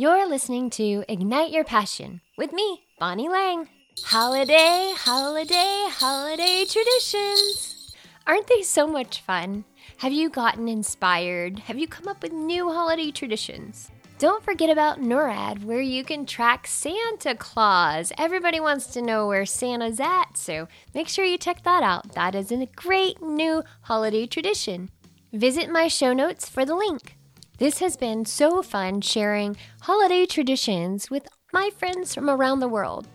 You're listening to Ignite Your Passion with me, Bonnie Lang. Holiday, holiday, holiday traditions. Aren't they so much fun? Have you gotten inspired? Have you come up with new holiday traditions? Don't forget about NORAD, where you can track Santa Claus. Everybody wants to know where Santa's at, so make sure you check that out. That is a great new holiday tradition. Visit my show notes for the link. This has been so fun sharing holiday traditions with my friends from around the world.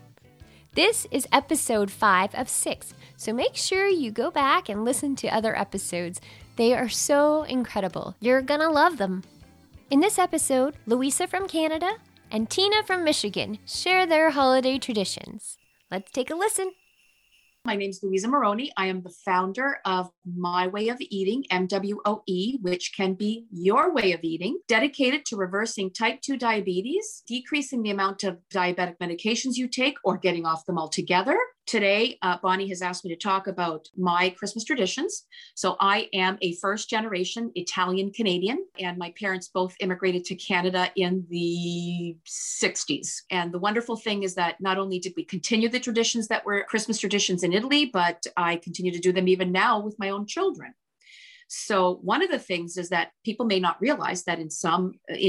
This is episode 5 of 6, so make sure you go back and listen to other episodes. They are so incredible. You're gonna love them. In this episode, Louisa from Canada and Tina from Michigan share their holiday traditions. Let's take a listen. My name is Louisa Moroni. I am the founder of My Way of Eating, MWOE, which can be your way of eating, dedicated to reversing type 2 diabetes, decreasing the amount of diabetic medications you take, or getting off them altogether. Today, Bonnie has asked me to talk about my Christmas traditions. So I am a first-generation Italian-Canadian, and my parents both immigrated to Canada in the 60s. And the wonderful thing is that not only did we continue the traditions that were Christmas traditions in Italy, but I continue to do them even now with my own children. So one of the things is that people may not realize that in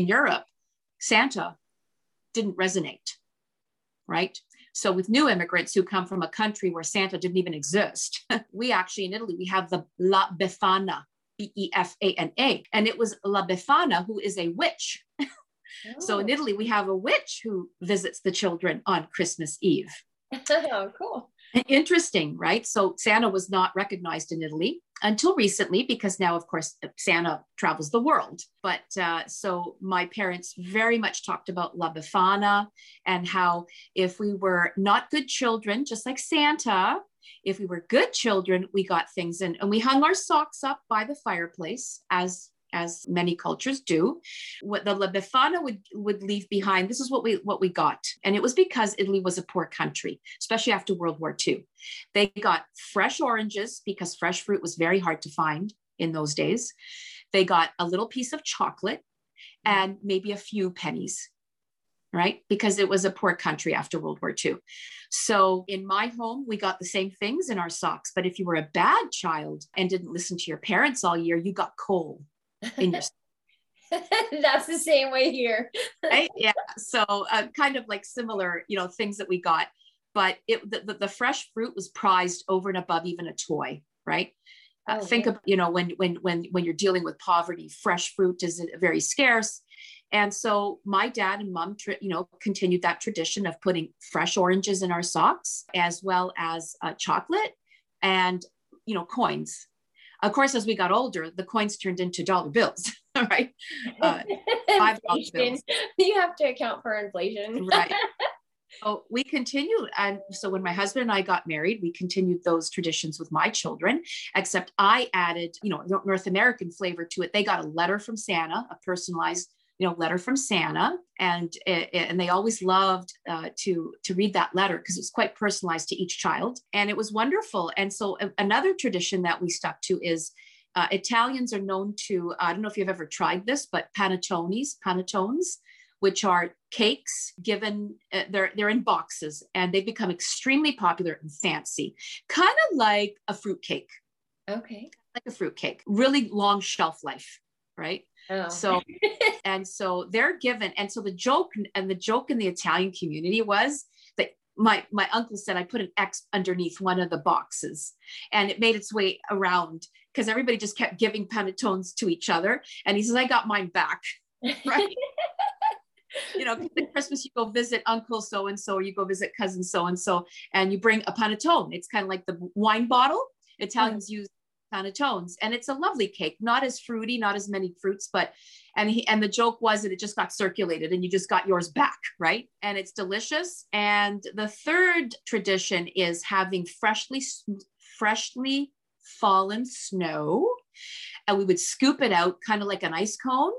Europe, Santa didn't resonate, right? So with new immigrants who come from a country where Santa didn't even exist, we actually in Italy, we have the La Befana, Befana. And it was La Befana who is a witch. Oh. So in Italy, we have a witch who visits the children on Christmas Eve. Oh, cool. Interesting, right? So Santa was not recognized in Italy until recently, because now, of course, Santa travels the world. But so my parents very much talked about La Befana and how if we were not good children, just like Santa, if we were good children, we got things in. And we hung our socks up by the fireplace, as many cultures do. What the La Befana would leave behind, this is what we got. And it was because Italy was a poor country, especially after World War II. They got fresh oranges because fresh fruit was very hard to find in those days. They got a little piece of chocolate and maybe a few pennies, right? Because it was a poor country after World War II. So in my home, we got the same things in our socks. But if you were a bad child and didn't listen to your parents all year, you got coal. That's the same way here. Right? Yeah. So kind of like similar, things that we got, but the fresh fruit was prized over and above even a toy, right? Oh, think of, when you're dealing with poverty, fresh fruit is very scarce. And so my dad and mom, continued that tradition of putting fresh oranges in our socks, as well as chocolate and, coins. Of course, as we got older, the coins turned into dollar bills, right? $5 bills. You have to account for inflation. Right. So we continued. And so when my husband and I got married, we continued those traditions with my children, except I added, North American flavor to it. They got a letter from Santa, a personalized, letter from Santa. And they always loved to read that letter because it was quite personalized to each child. And it was wonderful. And so another tradition that we stuck to is Italians are known to, I don't know if you've ever tried this, but panettones, which are cakes given, they're in boxes and they become extremely popular and fancy, kind of like a fruitcake. Okay. Like a fruitcake, really long shelf life, right? Oh. So, and so they're given. And so the joke in the Italian community was that my uncle said, I put an X underneath one of the boxes and it made its way around because everybody just kept giving panettones to each other. And he says, I got mine back. Right. At Christmas, you go visit uncle so-and-so, you go visit cousin so-and-so, and you bring a panettone. It's kind of like the wine bottle. Italians use panettones, and it's a lovely cake, not as fruity, not as many fruits, but and the joke was that it just got circulated and you just got yours back, right? And it's delicious. And the third tradition is having freshly fallen snow, and we would scoop it out kind of like an ice cone.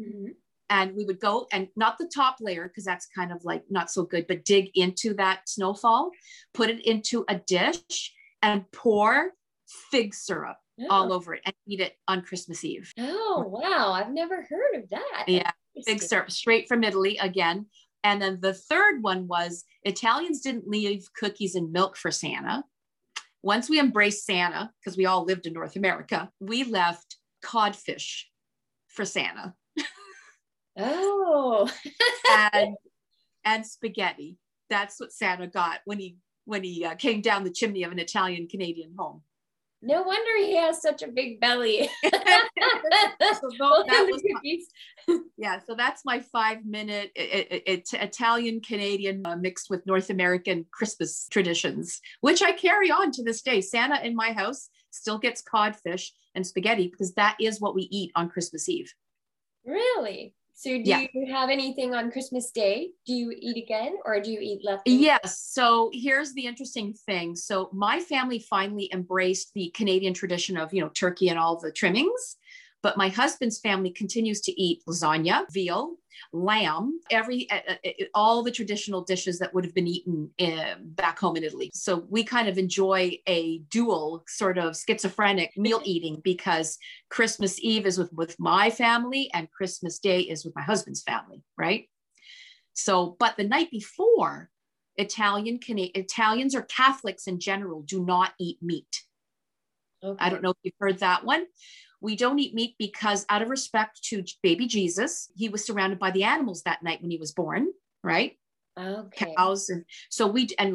Mm-hmm. And we would go, and not the top layer, because that's kind of like not so good, but dig into that snowfall, put it into a dish, and pour fig syrup all over it and eat it on Christmas Eve. Oh, wow. I've never heard of that. Yeah. Big syrup, straight from Italy again. And then the third one was Italians didn't leave cookies and milk for Santa. Once we embraced Santa, because we all lived in North America, we left codfish for Santa. Oh. and spaghetti. That's what Santa got when he came down the chimney of an Italian Canadian home. No wonder he has such a big belly. So that's my 5-minute Italian Canadian mixed with North American Christmas traditions, which I carry on to this day. Santa in my house still gets codfish and spaghetti because that is what we eat on Christmas Eve. Really? So do you have anything on Christmas Day? Do you eat again or do you eat leftovers? Yes. So here's the interesting thing. So my family finally embraced the Canadian tradition of, turkey and all the trimmings. But my husband's family continues to eat lasagna, veal, lamb, all the traditional dishes that would have been eaten back home in Italy. So we kind of enjoy a dual sort of schizophrenic meal eating because Christmas Eve is with my family and Christmas Day is with my husband's family, right? So, but the night before, Italians or Catholics in general do not eat meat. Okay. I don't know if you've heard that one. We don't eat meat because out of respect to baby Jesus, he was surrounded by the animals that night when he was born, right? Okay. Cows and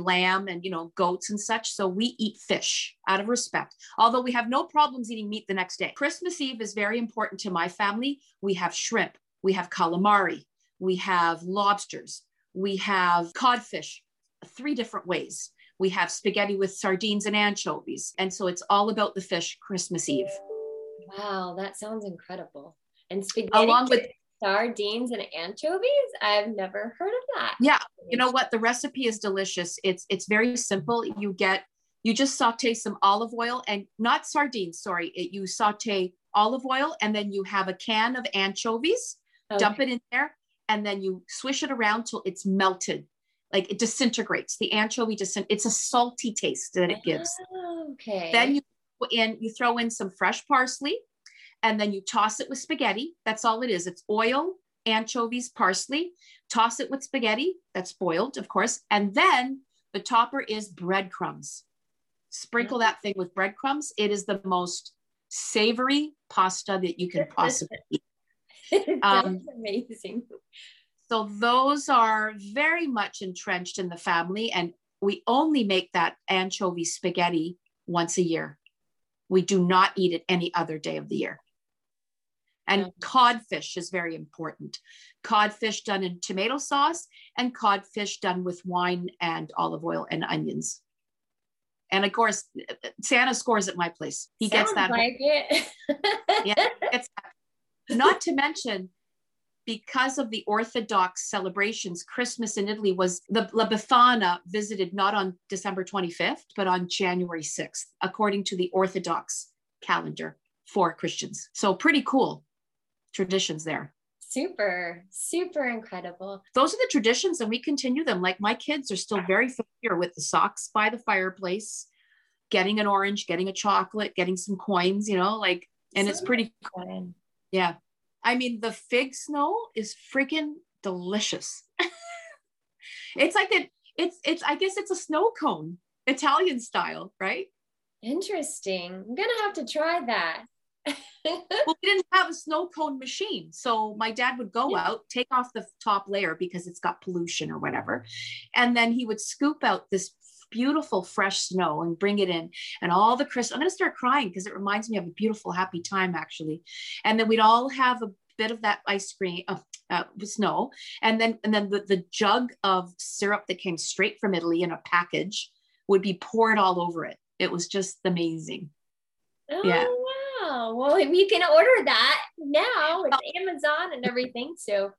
lamb and, goats and such. So we eat fish out of respect, although we have no problems eating meat the next day. Christmas Eve is very important to my family. We have shrimp. We have calamari. We have lobsters. We have codfish 3 different ways. We have spaghetti with sardines and anchovies. And so it's all about the fish Christmas Eve. Wow, that sounds incredible. And spaghetti along with sardines and anchovies? I've never heard of that. Yeah. You know what? The recipe is delicious. It's very simple. You just saute some olive oil and not sardines, sorry. You saute olive oil and then you have a can of anchovies, dump it in there, and then you swish it around till it's melted. Like it disintegrates. The anchovy it's a salty taste that it gives. Okay. Then you throw in some fresh parsley and then you toss it with spaghetti. That's all it is. It's oil, anchovies, parsley, toss it with spaghetti. That's boiled, of course. And then the topper is breadcrumbs. Sprinkle that thing with breadcrumbs. It is the most savory pasta that you can possibly eat. That's amazing. So those are very much entrenched in the family. And we only make that anchovy spaghetti once a year. We do not eat it any other day of the year. And codfish is very important. Codfish done in tomato sauce and codfish done with wine and olive oil and onions. And of course, Santa scores at my place. He gets that. Like it. Yeah, it's not to mention, because of the Orthodox celebrations, Christmas in Italy was the La Befana visited not on December 25th, but on January 6th, according to the Orthodox calendar for Christians. So pretty cool traditions there. Super, super incredible. Those are the traditions and we continue them. Like my kids are still very familiar with the socks by the fireplace, getting an orange, getting a chocolate, getting some coins, and it's pretty cool. Yeah. I mean, the fig snow is freaking delicious. It's like I guess it's a snow cone, Italian style, right? Interesting. I'm going to have to try that. Well, we didn't have a snow cone machine. So my dad would go out, take off the top layer because it's got pollution or whatever. And then he would scoop out this beautiful fresh snow and bring it in and all the I'm going to start crying because it reminds me of a beautiful, happy time actually. And then we'd all have a bit of that ice cream of snow. And then the jug of syrup that came straight from Italy in a package would be poured all over it. It was just amazing. Oh, yeah. Wow. Well, you can order that now. It's Amazon and everything. So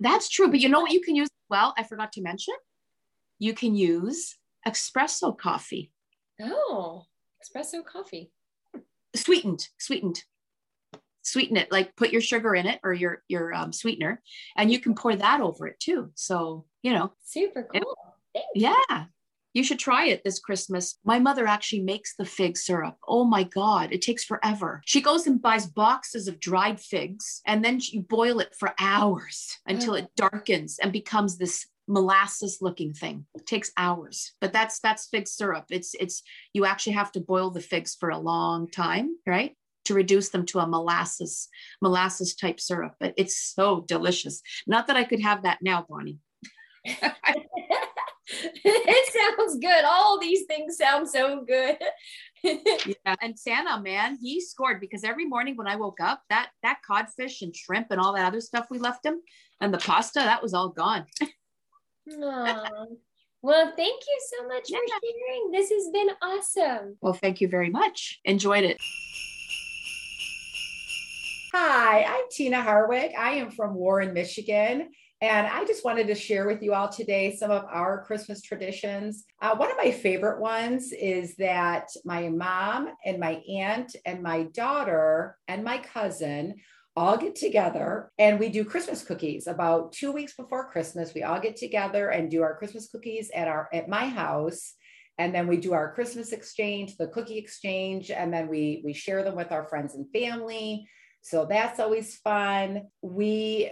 that's true. But you know what you can use as well? I forgot to mention, you can use espresso coffee. Oh, espresso coffee. Sweetened. Sweeten it, like put your sugar in it or your sweetener, and you can pour that over it too. So, super cool. Thank you. Yeah. You should try it this Christmas. My mother actually makes the fig syrup. Oh my God, it takes forever. She goes and buys boxes of dried figs and then you boil it for hours until it darkens and becomes this molasses looking thing. It takes hours, but that's fig syrup. It's, you actually have to boil the figs for a long time, right? To reduce them to a molasses type syrup, but it's so delicious. Not that I could have that now, Bonnie. It sounds good. All these things sound so good. Yeah. And Santa, man, he scored, because every morning when I woke up, that codfish and shrimp and all that other stuff we left him and the pasta, that was all gone. Well, thank you so much for sharing. This has been awesome. Well, thank you very much. Enjoyed it. Hi, I'm Tina Harwick. I am from Warren, Michigan. And I just wanted to share with you all today some of our Christmas traditions. One of my favorite ones is that my mom and my aunt and my daughter and my cousin all get together and we do Christmas cookies. About 2 weeks before Christmas, we all get together and do our Christmas cookies at my house. And then we do our Christmas exchange, the cookie exchange, and then we share them with our friends and family. So that's always fun. We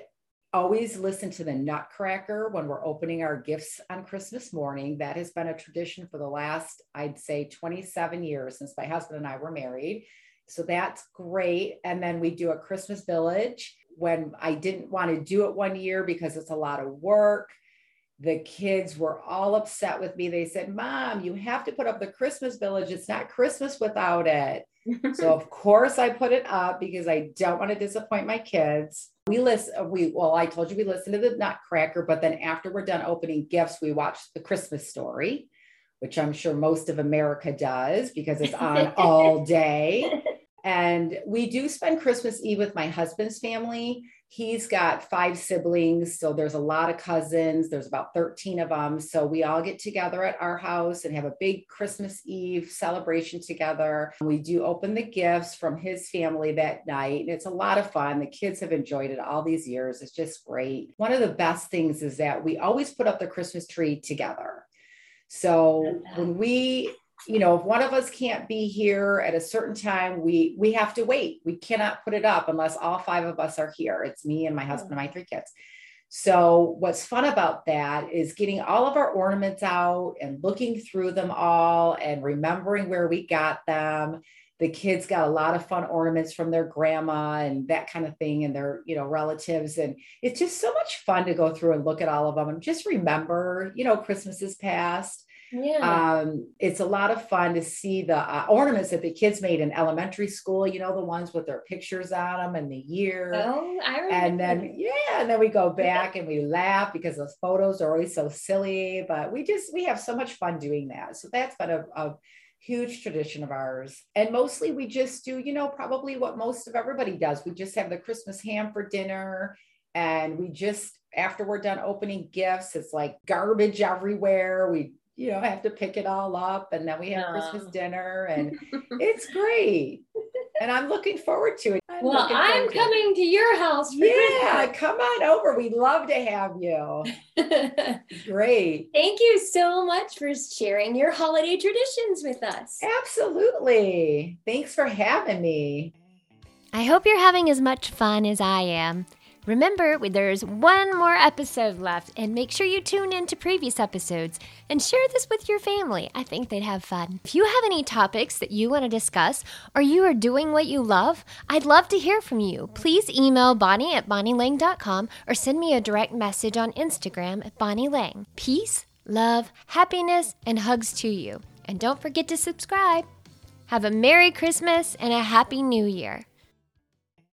always listen to the Nutcracker when we're opening our gifts on Christmas morning. That has been a tradition for the last, I'd say, 27 years since my husband and I were married. So that's great. And then we do a Christmas village. When I didn't want to do it one year because it's a lot of work, the kids were all upset with me. They said, Mom, you have to put up the Christmas village. It's not Christmas without it. So of course I put it up because I don't want to disappoint my kids. I told you we listen to the Nutcracker, but then after we're done opening gifts, we watch the Christmas Story, which I'm sure most of America does because it's on all day. And we do spend Christmas Eve with my husband's family. He's got 5 siblings, so there's a lot of cousins. There's about 13 of them. So we all get together at our house and have a big Christmas Eve celebration together. We do open the gifts from his family that night, and it's a lot of fun. The kids have enjoyed it all these years. It's just great. One of the best things is that we always put up the Christmas tree together. So when we... if one of us can't be here at a certain time, we have to wait. We cannot put it up unless all 5 of us are here. It's me and my husband and my 3 kids. So what's fun about that is getting all of our ornaments out and looking through them all and remembering where we got them. The kids got a lot of fun ornaments from their grandma and that kind of thing and their, relatives. And it's just so much fun to go through and look at all of them and just remember, Christmas is past. Yeah. It's a lot of fun to see the ornaments that the kids made in elementary school, the ones with their pictures on them and the year. Oh, I remember. And then we go back and we laugh because those photos are always so silly, but we have so much fun doing that. So that's been a huge tradition of ours. And mostly we just do, probably what most of everybody does. We just have the Christmas ham for dinner and we just, after we're done opening gifts, it's like garbage everywhere. We have to pick it all up. And then we have Christmas dinner and it's great. And I'm looking forward to it. I'm coming to your house. Christmas. Come on over. We'd love to have you. Great. Thank you so much for sharing your holiday traditions with us. Absolutely. Thanks for having me. I hope you're having as much fun as I am. Remember, there's one more episode left, and make sure you tune in to previous episodes and share this with your family. I think they'd have fun. If you have any topics that you want to discuss or you are doing what you love, I'd love to hear from you. Please email bonnie@bonnielang.com or send me a direct message on Instagram @bonnielang. Peace, love, happiness, and hugs to you. And don't forget to subscribe. Have a Merry Christmas and a Happy New Year.